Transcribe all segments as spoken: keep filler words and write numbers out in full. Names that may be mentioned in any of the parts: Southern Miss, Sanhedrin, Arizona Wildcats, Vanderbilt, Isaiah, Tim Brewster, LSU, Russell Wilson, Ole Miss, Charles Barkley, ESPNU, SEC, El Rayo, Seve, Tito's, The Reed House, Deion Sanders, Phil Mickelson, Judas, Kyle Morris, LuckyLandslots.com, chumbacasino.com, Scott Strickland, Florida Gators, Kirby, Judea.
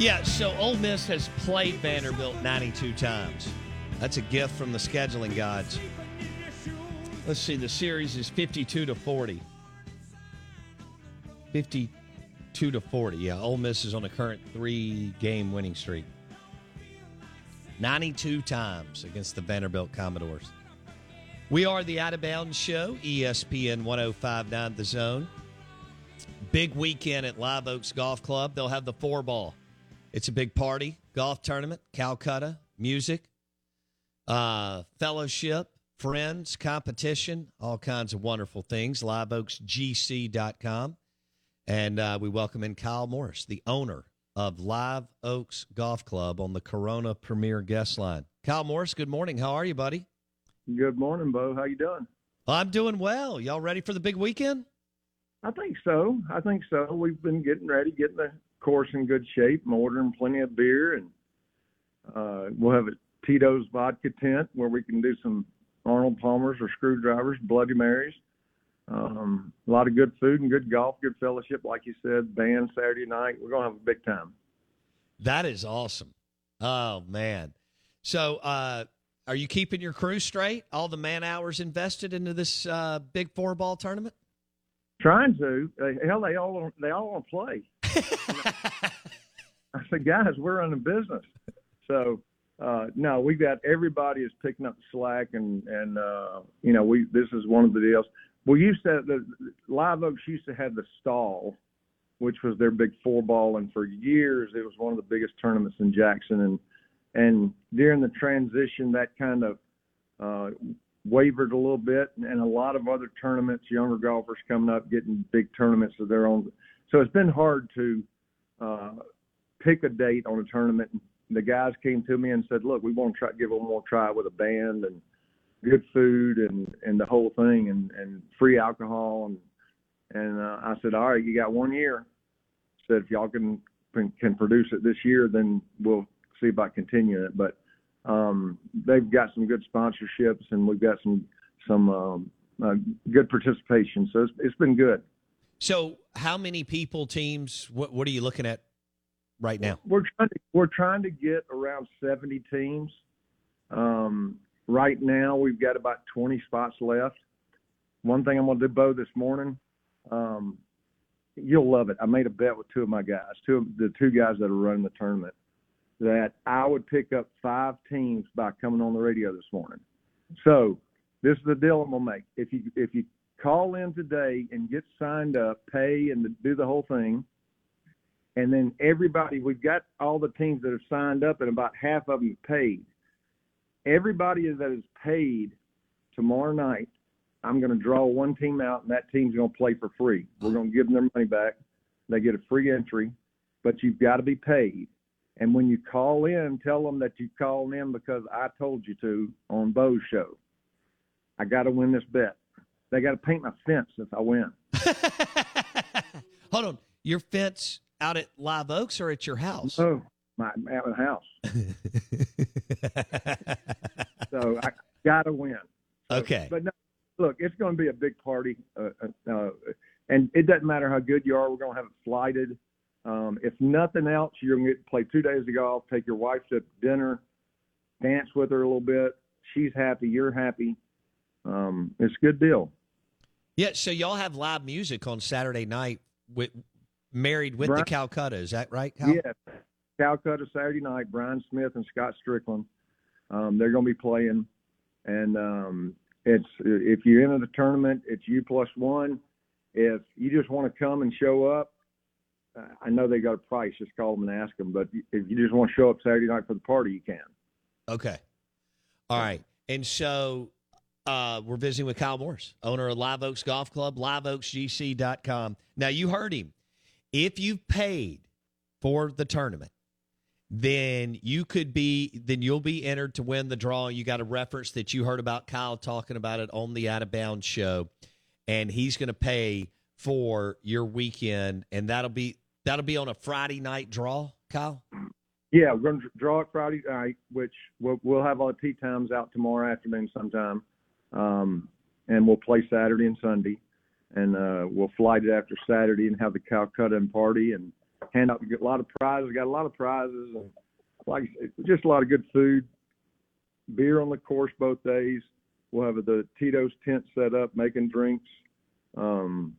Yeah, so Ole Miss has played Vanderbilt ninety-two times. That's a gift from the scheduling gods. Let's see, the series is fifty-two to forty. fifty-two to forty, yeah. Ole Miss is on a current three-game winning streak. ninety-two times against the Vanderbilt Commodores. We are the Out of Bounds Show, E S P N one oh five point nine The Zone. Big weekend at Live Oaks Golf Club. They'll have the four ball. It's a big party, golf tournament, Calcutta, music, uh, fellowship, friends, competition, all kinds of wonderful things. Live Oaks G C dot com. And uh, we welcome in Kyle Morris, the owner of Live Oaks Golf Club, on the Corona Premier guest line. Kyle Morris, good morning. How are you, buddy? Good morning, Bo. How you doing? I'm doing well. Y'all ready for the big weekend? I think so. I think so. We've been getting ready, getting the course in good shape. I'm ordering plenty of beer, and uh, we'll have a Tito's vodka tent where we can do some Arnold Palmers or screwdrivers, Bloody Marys. Um, a lot of good food and good golf, good fellowship, like you said, band Saturday night. We're going to have a big time. That is awesome. Oh, man. So uh, are you keeping your crew straight, all the man hours invested into this uh, big four-ball tournament? Trying to. Hell, they all they all want to play. I said, guys, we're running business. So, uh, no, we've got everybody is picking up slack, and, and uh, you know, we this is one of the deals. We used to – the Live Oaks used to have the stall, which was their big four-ball, and for years it was one of the biggest tournaments in Jackson. And, and during the transition, that kind of uh, – wavered a little bit, and a lot of other tournaments, younger golfers coming up, getting big tournaments of their own. So it's been hard to uh, pick a date on a tournament. The guys came to me and said, look, we want to try, give one more try with a band and good food and, and the whole thing and, and free alcohol. And and uh, I said, all right, you got one year. I said, if y'all can, can produce it this year, then we'll see about continuing it. But Um, they've got some good sponsorships, and we've got some some um, uh, good participation. So it's, it's been good. So, how many people, teams? What what are you looking at right now? We're trying to, we're trying to get around seventy teams. Um, right now, we've got about twenty spots left. One thing I'm going to do, Bo, this morning, um, you'll love it. I made a bet with two of my guys, two of the two guys that are running the tournament, that I would pick up five teams by coming on the radio this morning. So this is the deal I'm going to make. If you if you call in today and get signed up, pay and do the whole thing, and then everybody, we've got all the teams that have signed up and about half of them paid. Everybody that is paid tomorrow night, I'm going to draw one team out, and that team's going to play for free. We're going to give them their money back. They get a free entry, but you've got to be paid. And when you call in, tell them that you called in because I told you to on Bo's show. I got to win this bet. They got to paint my fence if I win. Hold on. Your fence out at Live Oaks or at your house? Oh, my, at my house. So I got to win. So, okay. But no, look, it's going to be a big party. Uh, uh, and it doesn't matter how good you are. We're going to have it slighted. Um, if nothing else, you're going to get to play two days of golf, take your wife to dinner, dance with her a little bit. She's happy. You're happy. Um, it's a good deal. Yeah, so y'all have live music on Saturday night with married with Brian, the Calcutta. Is that right, Cal? Yeah, Calcutta Saturday night, Brian Smith and Scott Strickland. Um, they're going to be playing. And um, it's if you enter the tournament, it's you plus one. If you just want to come and show up, I know they got a price. Just call them and ask them. But if you just want to show up Saturday night for the party, you can. Okay. All right. And so uh, we're visiting with Kyle Morris, owner of Live Oaks Golf Club, Live Oaks G C dot com. Now, you heard him. If you've paid for the tournament, then you could be, then you'll be entered to win the draw. You got a reference that you heard about Kyle talking about it on the Out of Bounds show, and he's going to pay for your weekend, and that'll be that'll be on a Friday night draw, Kyle? Yeah, we're going to draw it Friday night, which we'll, we'll have all the tee times out tomorrow afternoon sometime, um, and we'll play Saturday and Sunday, and uh, we'll fly it after Saturday and have the Calcutta and party and hand out a lot of prizes. Got a lot of prizes, and like just a lot of good food, beer on the course both days. We'll have the Tito's tent set up, making drinks. Um,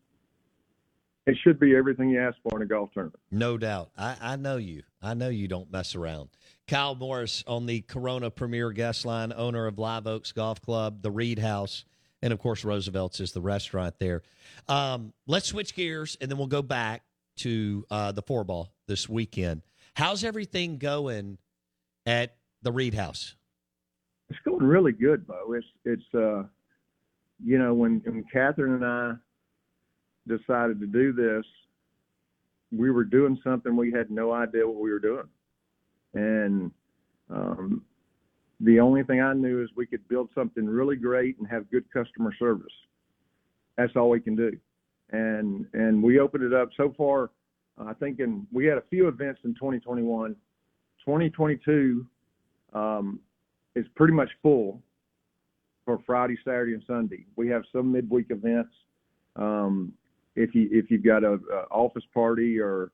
It should be everything you ask for in a golf tournament. No doubt. I, I know you. I know you don't mess around. Kyle Morris on the Corona Premier guest line, owner of Live Oaks Golf Club, the Reed House, and, of course, Roosevelt's is the restaurant there. Um, let's switch gears, and then we'll go back to uh, the four ball this weekend. How's everything going at the Reed House? It's going really good, Bo. It's, it's uh, you know, when, when Catherine and I decided to do this, we were doing something we had no idea what we were doing. And um, the only thing I knew is we could build something really great and have good customer service. That's all we can do. And and we opened it up. So far, I think in, we had a few events in twenty twenty-one. twenty twenty-two um, is pretty much full for Friday, Saturday, and Sunday. We have some midweek events. Um, If you if you've got a, a office party or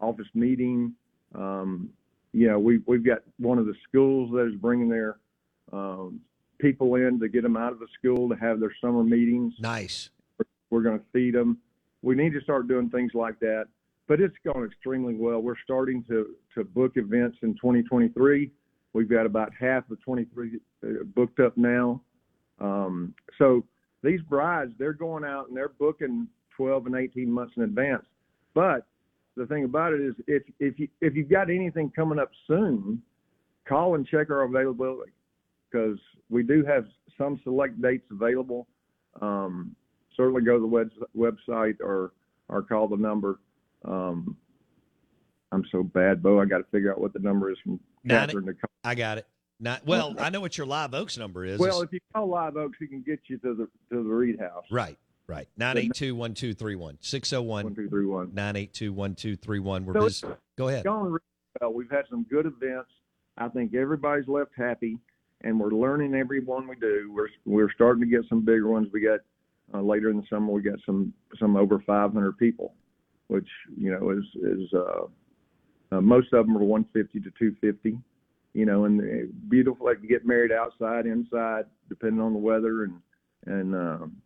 office meeting, um, you know we we've got one of the schools that is bringing their um, people in to get them out of the school to have their summer meetings. Nice. We're, we're going to feed them. We need to start doing things like that. But it's gone extremely well. We're starting to to book events in twenty twenty-three. We've got about half of twenty-three booked up now. Um, so these brides, they're going out and they're booking twelve and eighteen months in advance. But the thing about it is if if you if you've got anything coming up soon, call and check our availability because we do have some select dates available. Um, certainly go to the web, website or or call the number. Um, I'm so bad, Bo. I got to figure out what the number is from Catherine to call. I got it. Not, well, I know what your Live Oaks number is. Well, if you call Live Oaks, he can get you to the to the Reed House. Right. Right. nine eight two, one two three one. six oh one, one two three one. nine eight two, one two three one. We're so busy. Go ahead. It's going really well. We've had some good events. I think everybody's left happy, and we're learning every one we do. We're we're starting to get some bigger ones. We got uh, later in the summer. We got some some over five hundred people, which you know is is uh, uh, most of them are one fifty to two fifty. You know, and uh, beautiful. They can get married outside, inside, depending on the weather, and and. Um,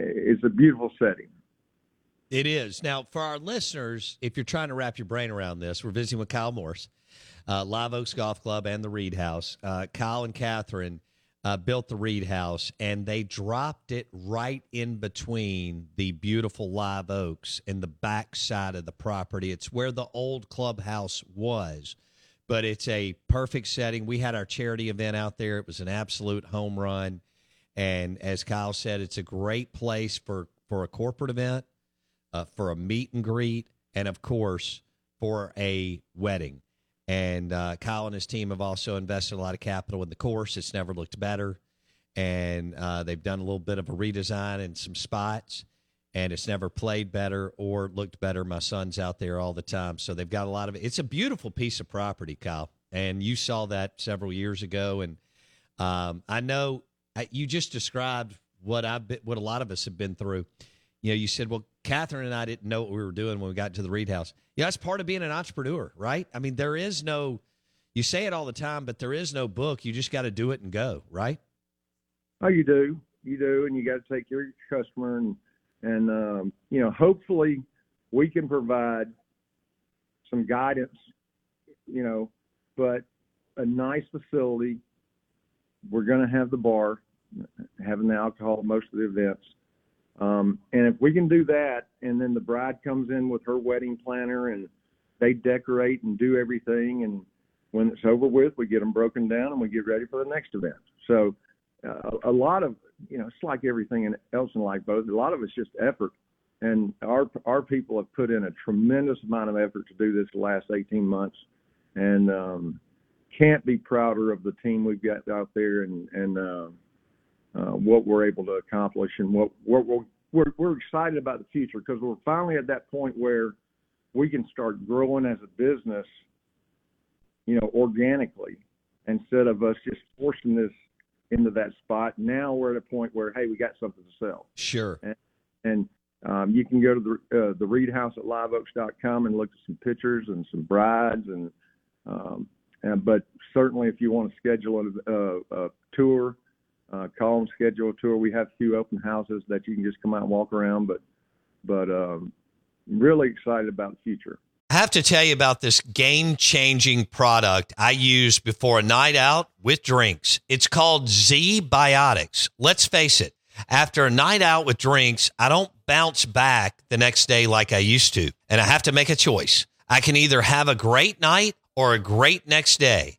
It's a beautiful setting. It is. Now, for our listeners, if you're trying to wrap your brain around this, we're visiting with Kyle Morris, uh, Live Oaks Golf Club and the Reed House. Uh, Kyle and Catherine uh, built the Reed House, and they dropped it right in between the beautiful Live Oaks and the backside of the property. It's where the old clubhouse was, but it's a perfect setting. We had our charity event out there. It was an absolute home run. And as Kyle said, it's a great place for, for a corporate event, uh, for a meet and greet, and, of course, for a wedding. And uh, Kyle and his team have also invested a lot of capital in the course. It's never looked better. And uh, they've done a little bit of a redesign in some spots. And it's never played better or looked better. My son's out there all the time. So they've got a lot of it. It's a beautiful piece of property, Kyle. And you saw that several years ago. And um, I know I, you just described what I've been, what a lot of us have been through. You know, you said, well, Catherine and I didn't know what we were doing when we got to the Reed House. Yeah, that's part of being an entrepreneur, right? I mean, there is no, you say it all the time, but there is no book. You just got to do it and go, right? Oh, you do. You do. And you got to take your customer and, and um, you know, hopefully we can provide some guidance, you know, but a nice facility. We're going to have the bar, having the alcohol at most of the events. Um, and if we can do that, and then the bride comes in with her wedding planner and they decorate and do everything. And when it's over with, we get them broken down and we get ready for the next event. So uh, a lot of, you know, it's like everything else in life, both. A lot of it's just effort. And our our people have put in a tremendous amount of effort to do this the last eighteen months. And um, can't be prouder of the team we've got out there and, and uh, uh, what we're able to accomplish. And what, what we're, we're, we're excited about the future, because we're finally at that point where we can start growing as a business, you know, organically, instead of us just forcing this into that spot. Now we're at a point where, hey, we got something to sell. Sure. And, and um, you can go to the, uh, the Reed House at live oaks dot com and look at some pictures and some brides. And, um, and but certainly if you want to schedule a, a, a tour, uh, call and schedule a tour. We have a few open houses that you can just come out and walk around, but, but um, really excited about the future. I have to tell you about this game-changing product I use before a night out with drinks. It's called Z-Biotics. Let's face it, after a night out with drinks, I don't bounce back the next day like I used to, and I have to make a choice. I can either have a great night or a great next day,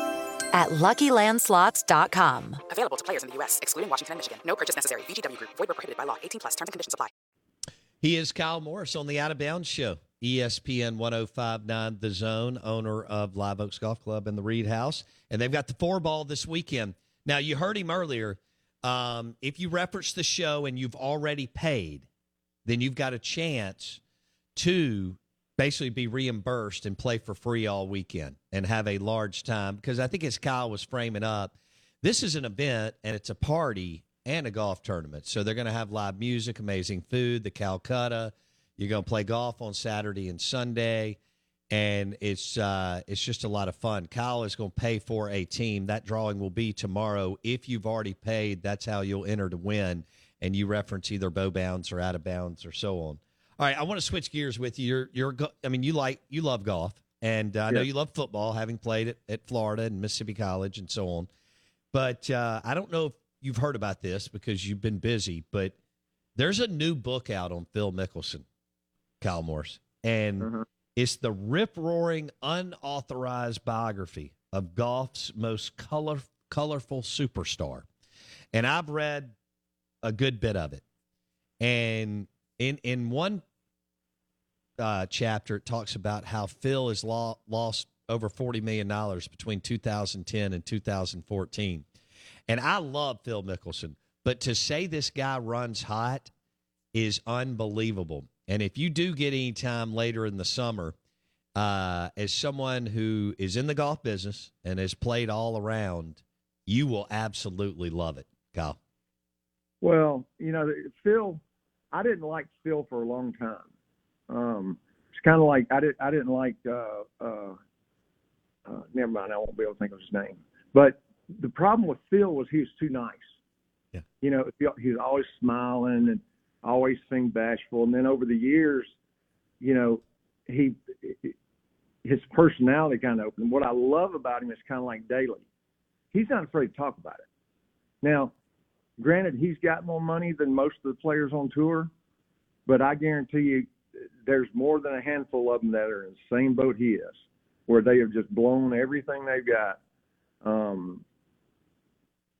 at lucky land slots dot com. Available to players in the U S, excluding Washington and Michigan. No purchase necessary. V G W Group. Void where prohibited by law. eighteen plus. Terms and conditions apply. He is Kyle Morris on the Out of Bounds Show. E S P N one oh five point nine The Zone, owner of Live Oaks Golf Club and the Reed House. And they've got the four ball this weekend. Now, you heard him earlier. Um, if you reference the show and you've already paid, then you've got a chance to basically be reimbursed and play for free all weekend and have a large time. Because I think as Kyle was framing up, this is an event and it's a party and a golf tournament. So they're going to have live music, amazing food, the Calcutta. You're going to play golf on Saturday and Sunday. And it's uh, it's just a lot of fun. Kyle is going to pay for a team. That drawing will be tomorrow. If you've already paid, that's how you'll enter to win. and you reference either bow bounds or out of bounds or so on. All right, I want to switch gears with you. You're, you're, I mean, you like, you love golf, and uh, I yeah. know you love football, having played at, at Florida and Mississippi College and so on. But uh, I don't know if you've heard about this because you've been busy, but there's a new book out on Phil Mickelson, Kyle Morris, and mm-hmm. it's the rip-roaring, unauthorized biography of golf's most color, colorful superstar. And I've read a good bit of it. And in in one uh, chapter, it talks about how Phil has lo- lost over forty million dollars between two thousand ten and two thousand fourteen. And I love Phil Mickelson, but to say this guy runs hot is unbelievable. And if you do get any time later in the summer, uh, as someone who is in the golf business and has played all around, you will absolutely love it, Kyle. Well, you know, Phil, I didn't like Phil for a long time. Um, it's kind of like I, did, I didn't like uh, uh, Uh, never mind, I won't be able to think of his name. But the problem with Phil was he was too nice. Yeah. You know, he, he was always smiling and always seemed bashful. And then over the years, you know, he his personality kind of opened. What I love about him is kind of like Daly. He's not afraid to talk about it. Now, granted, he's got more money than most of the players on tour, but I guarantee you there's more than a handful of them that are in the same boat he is, where they have just blown everything they've got. Um,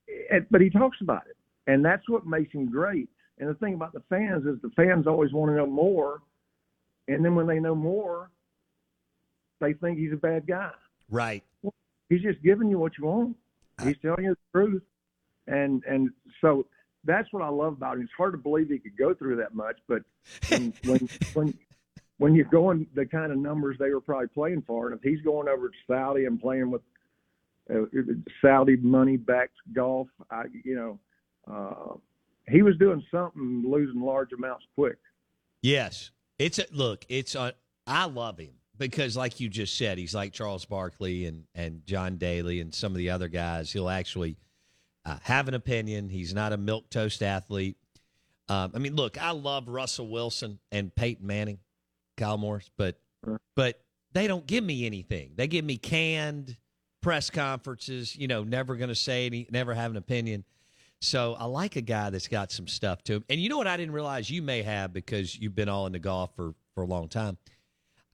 it, but he talks about it, and that's what makes him great. And the thing about the fans is the fans always want to know more, and then when they know more, they think he's a bad guy. Right. Well, he's just giving you what you want. He's telling you the truth. And and so that's what I love about him. It's hard to believe he could go through that much, but when when, when when you're going the kind of numbers they were probably playing for, and if he's going over to Saudi and playing with uh, Saudi money-backed golf, I, you know, uh, he was doing something, losing large amounts quick. Yes. it's a, Look, it's a, I love him because, like you just said, he's like Charles Barkley and, and John Daly and some of the other guys. He'll actually uh, have an opinion. He's not a milquetoast athlete. Um, I mean, look, I love Russell Wilson and Peyton Manning, Kyle Morris, but but they don't give me anything. They give me canned press conferences, you know, never going to say any, never have an opinion. So I like a guy that's got some stuff to him. And you know what I didn't realize you may have, because you've been all into golf for, for a long time.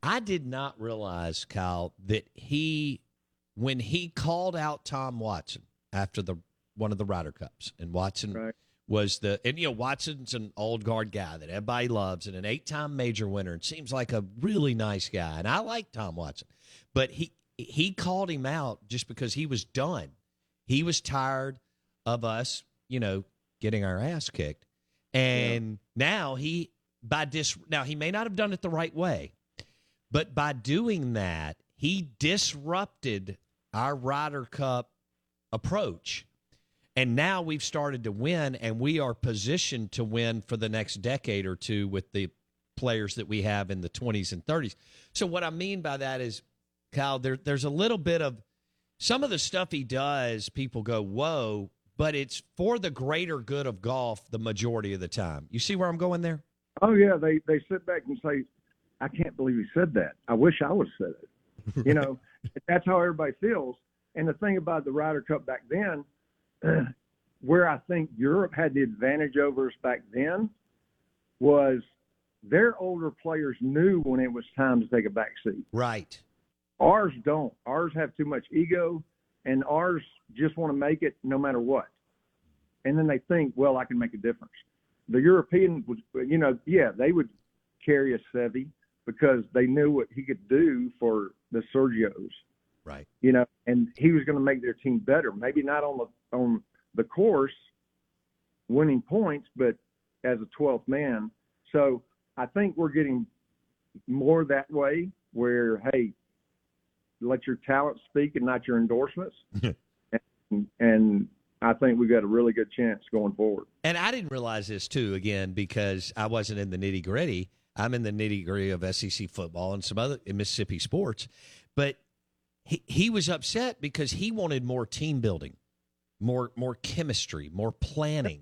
I did not realize, Kyle, that he, when he called out Tom Watson after the one of the Ryder Cups, and Watson right. – was the, and you know, Watson's an old guard guy that everybody loves and an eight-time major winner and seems like a really nice guy. And I like Tom Watson. But he he called him out just because he was done. He was tired of us, you know, getting our ass kicked. And yeah. now he, by dis, now he may not have done it the right way, but by doing that, he disrupted our Ryder Cup approach. And now we've started to win, and we are positioned to win for the next decade or two with the players that we have in the twenties and thirties. So what I mean by that is, Kyle, there, there's a little bit of some of the stuff he does, people go, whoa, but it's for the greater good of golf the majority of the time. You see where I'm going there? Oh, yeah. They they sit back and say, I can't believe he said that. I wish I would have said it. You know, that's how everybody feels. And the thing about the Ryder Cup back then, Uh, where I think Europe had the advantage over us back then was their older players knew when it was time to take a back seat. Right. Ours don't. Ours have too much ego, and ours just want to make it no matter what. And then they think, well, I can make a difference. The European, was, you know, yeah, they would carry a Seve because they knew what he could do for the Sergios. Right. You know, and he was going to make their team better. Maybe not on the on the course winning points, but as a twelfth man. So I think we're getting more that way where, hey, let your talent speak and not your endorsements. and, and I think we've got a really good chance going forward. And I didn't realize this, too, again, because I wasn't in the nitty-gritty. I'm in the nitty-gritty of S E C football and some other in Mississippi sports. But he, he was upset because he wanted more team building. More more chemistry, more planning.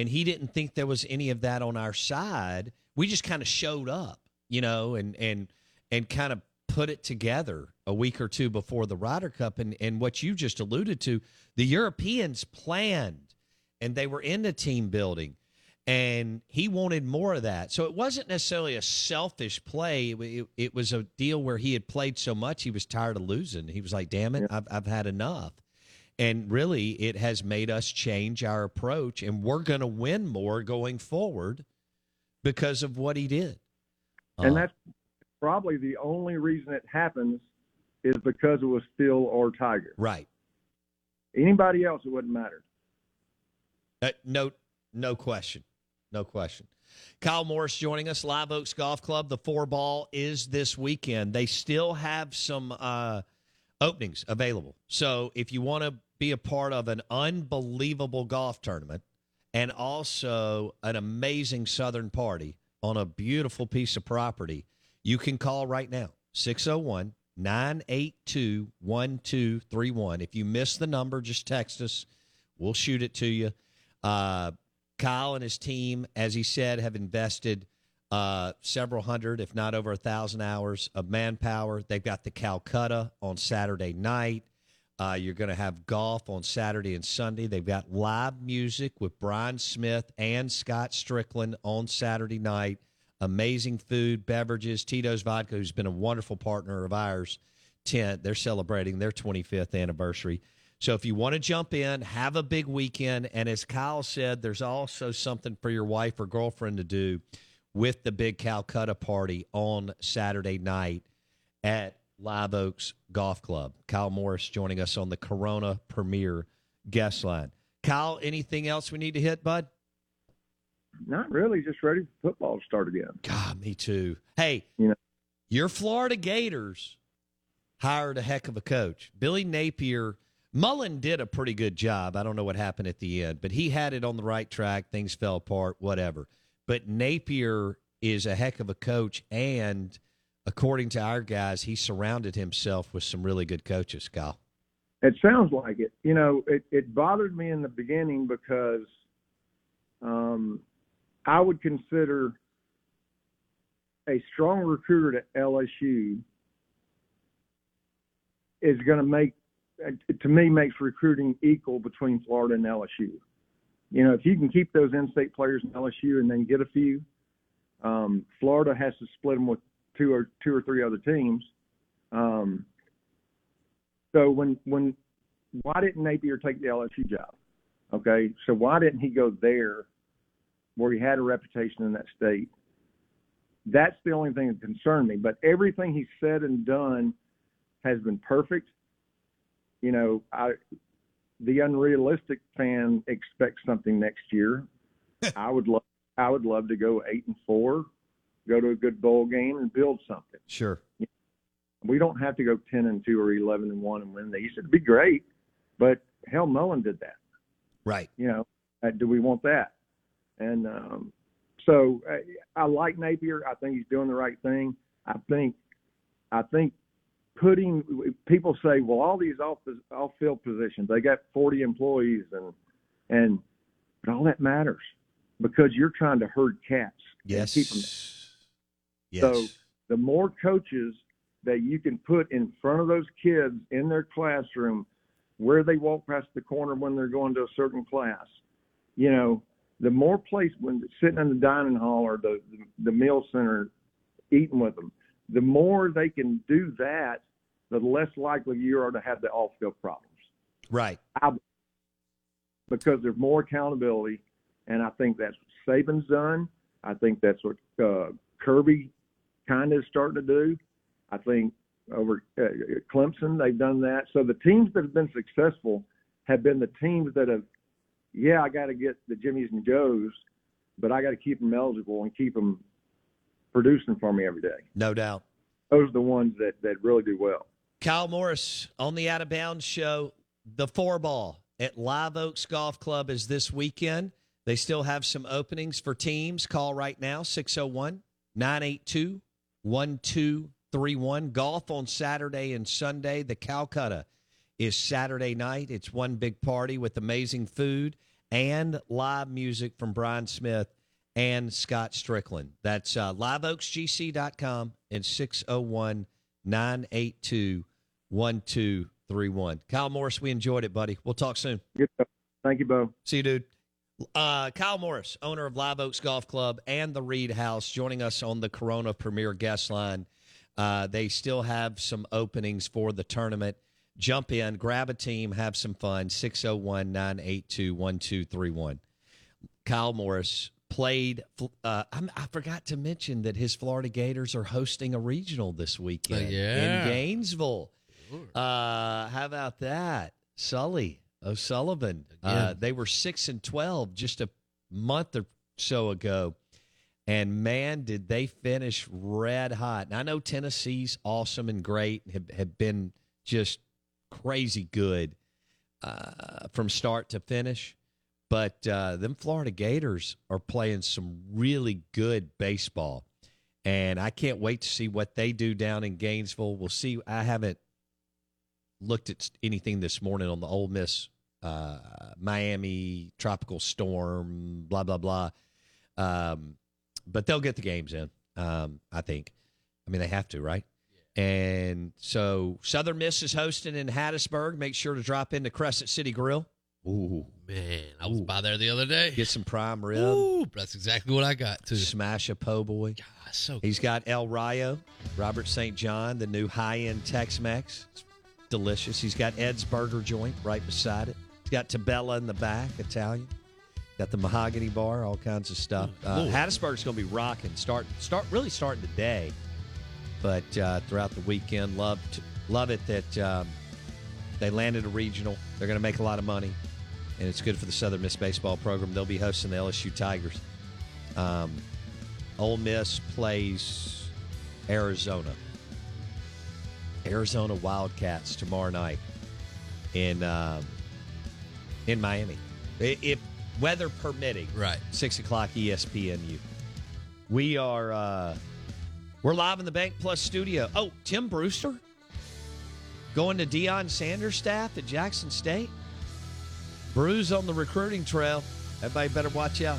and he didn't think there was any of that on our side. We just kind of showed up, you know, and and and kind of put it together a week or two before the Ryder Cup. And, and what you just alluded to, the Europeans planned, and they were into team building, and he wanted more of that. So it wasn't necessarily a selfish play. It, it, it was a deal where he had played so much he was tired of losing. He was like, damn it, yeah. I've, I've had enough. And really, it has made us change our approach, and we're going to win more going forward because of what he did. Uh, and that's probably the only reason it happens is because it was Phil or Tiger. Right. Anybody else, it wouldn't matter. Uh, no, no question. No question. Kyle Morris joining us, Live Oaks Golf Club. The four ball is this weekend. They still have some uh, openings available. So if you want to be a part of an unbelievable golf tournament and also an amazing Southern party on a beautiful piece of property, you can call right now, six oh one, nine eight two, one two three one. If you miss the number, just text us. We'll shoot it to you. Uh, Kyle and his team, as he said, have invested uh, several hundred, if not over a thousand hours of manpower. They've got the Calcutta on Saturday night. Uh, you're going to have golf on Saturday and Sunday. They've got live music with Brian Smith and Scott Strickland on Saturday night. Amazing food, beverages. Tito's Vodka, who's been a wonderful partner of ours, tent. They're celebrating their twenty-fifth anniversary. So if you want to jump in, have a big weekend. And as Kyle said, there's also something for your wife or girlfriend to do with the big Calcutta party on Saturday night at Live Oaks Golf Club. Kyle Morris joining us on the Corona Premier guest line. Kyle, anything else we need to hit, bud? Not really. Just ready for football to start again. God, me too. Hey, you know, your Florida Gators hired a heck of a coach. Billy Napier. Mullen did a pretty good job. I don't know what happened at the end, but he had it on the right track. Things fell apart, whatever. But Napier is a heck of a coach, and according to our guys, he surrounded himself with some really good coaches, Kyle. It sounds like it. You know, it, it bothered me in the beginning because um, – I would consider a strong recruiter to L S U is going to make, to me, makes recruiting equal between Florida and L S U. You know, if you can keep those in-state players in L S U and then get a few, um, Florida has to split them with two or two or three other teams. Um, so when when why didn't Napier take the L S U job? Okay, so why didn't he go there? Where he had a reputation in that state. That's the only thing that concerned me. But everything he said and done has been perfect. You know, I, the unrealistic fan expects something next year. I would love, I would love to go eight and four, go to a good bowl game and build something. Sure. You know, we don't have to go ten and two or eleven and one and win these. It'd be great, but hell, Mullen did that. Right. You know, uh, do we want that? And um, so I, I like Napier. I think he's doing the right thing. I think, I think, putting people say, well, all these off off field positions, they got forty employees, and and but all that matters because you're trying to herd cats. Yes. And keep them. Yes. So the more coaches that you can put in front of those kids in their classroom, where they walk past the corner when they're going to a certain class, you know. The more place when sitting in the dining hall or the, the meal center eating with them, the more they can do that, the less likely you are to have the off-field problems. Right. I, because there's more accountability, and I think that's what Saban's done. I think that's what uh, Kirby kind of is starting to do. I think over uh, Clemson, they've done that. So the teams that have been successful have been the teams that have, yeah, I got to get the Jimmies and Joes, but I got to keep them eligible and keep them producing for me every day. No doubt. Those are the ones that, that really do well. Kyle Morris on the Out of Bounds show. The four ball at Live Oaks Golf Club is this weekend. They still have some openings for teams. Call right now, six oh one, nine eight two, one two three one. Golf on Saturday and Sunday, the Calcutta is Saturday night. It's one big party with amazing food and live music from Brian Smith and Scott Strickland. That's uh, live oaks G C dot com and six oh one, nine eight two, one two three one. Kyle Morris, we enjoyed it, buddy. We'll talk soon. Thank you, Bo. See you, dude. Uh, Kyle Morris, owner of Live Oaks Golf Club and the Reed House, joining us on the Corona Premier guest line. Uh, they still have some openings for the tournament. Jump in, grab a team, have some fun. six oh one, nine eight two, one two three one. Kyle Morris played. Uh, I'm, I forgot to mention that his Florida Gators are hosting a regional this weekend uh, yeah. in Gainesville. Uh, how about that? Sully O'Sullivan. Uh, they were six and twelve just a month or so ago. And, man, did they finish red hot. And I know Tennessee's awesome and great and have, have been just crazy good uh, from start to finish. But uh, them Florida Gators are playing some really good baseball. And I can't wait to see what they do down in Gainesville. We'll see. I haven't looked at anything this morning on the Ole Miss, uh, Miami, tropical storm, blah, blah, blah. Um But they'll get the games in, um, I think. I mean, they have to, right? Yeah. And so Southern Miss is hosting in Hattiesburg. Make sure to drop into Crescent City Grill. Ooh, man. I was Ooh. by there the other day. Get some prime rib. Ooh, that's exactly what I got, too. Smash a po' boy. God, so good. He's got El Rayo, Robert Saint John, the new high-end Tex-Mex. It's delicious. He's got Ed's Burger Joint right beside it. He's got Tabella in the back, Italian. Got the Mahogany Bar, all kinds of stuff. Uh, Hattiesburg's going to be rocking. Start, start, really starting today, but uh, throughout the weekend. Love, to, love it that um, they landed a regional. They're going to make a lot of money, and it's good for the Southern Miss baseball program. They'll be hosting the L S U Tigers. Um, Ole Miss plays Arizona. Arizona Wildcats tomorrow night in um, in Miami. If weather permitting, right? Six o'clock, E S P N U. We are uh, we're live in the Bank Plus studio. Oh, Tim Brewster going to Deion Sanders' staff at Jackson State. Brew's on the recruiting trail. Everybody better watch out.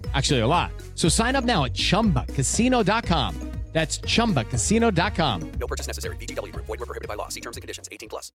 Actually, a lot. So sign up now at chumba casino dot com. That's chumba casino dot com. No purchase necessary. V G W Group. Void where prohibited by law. See terms and conditions. eighteen plus.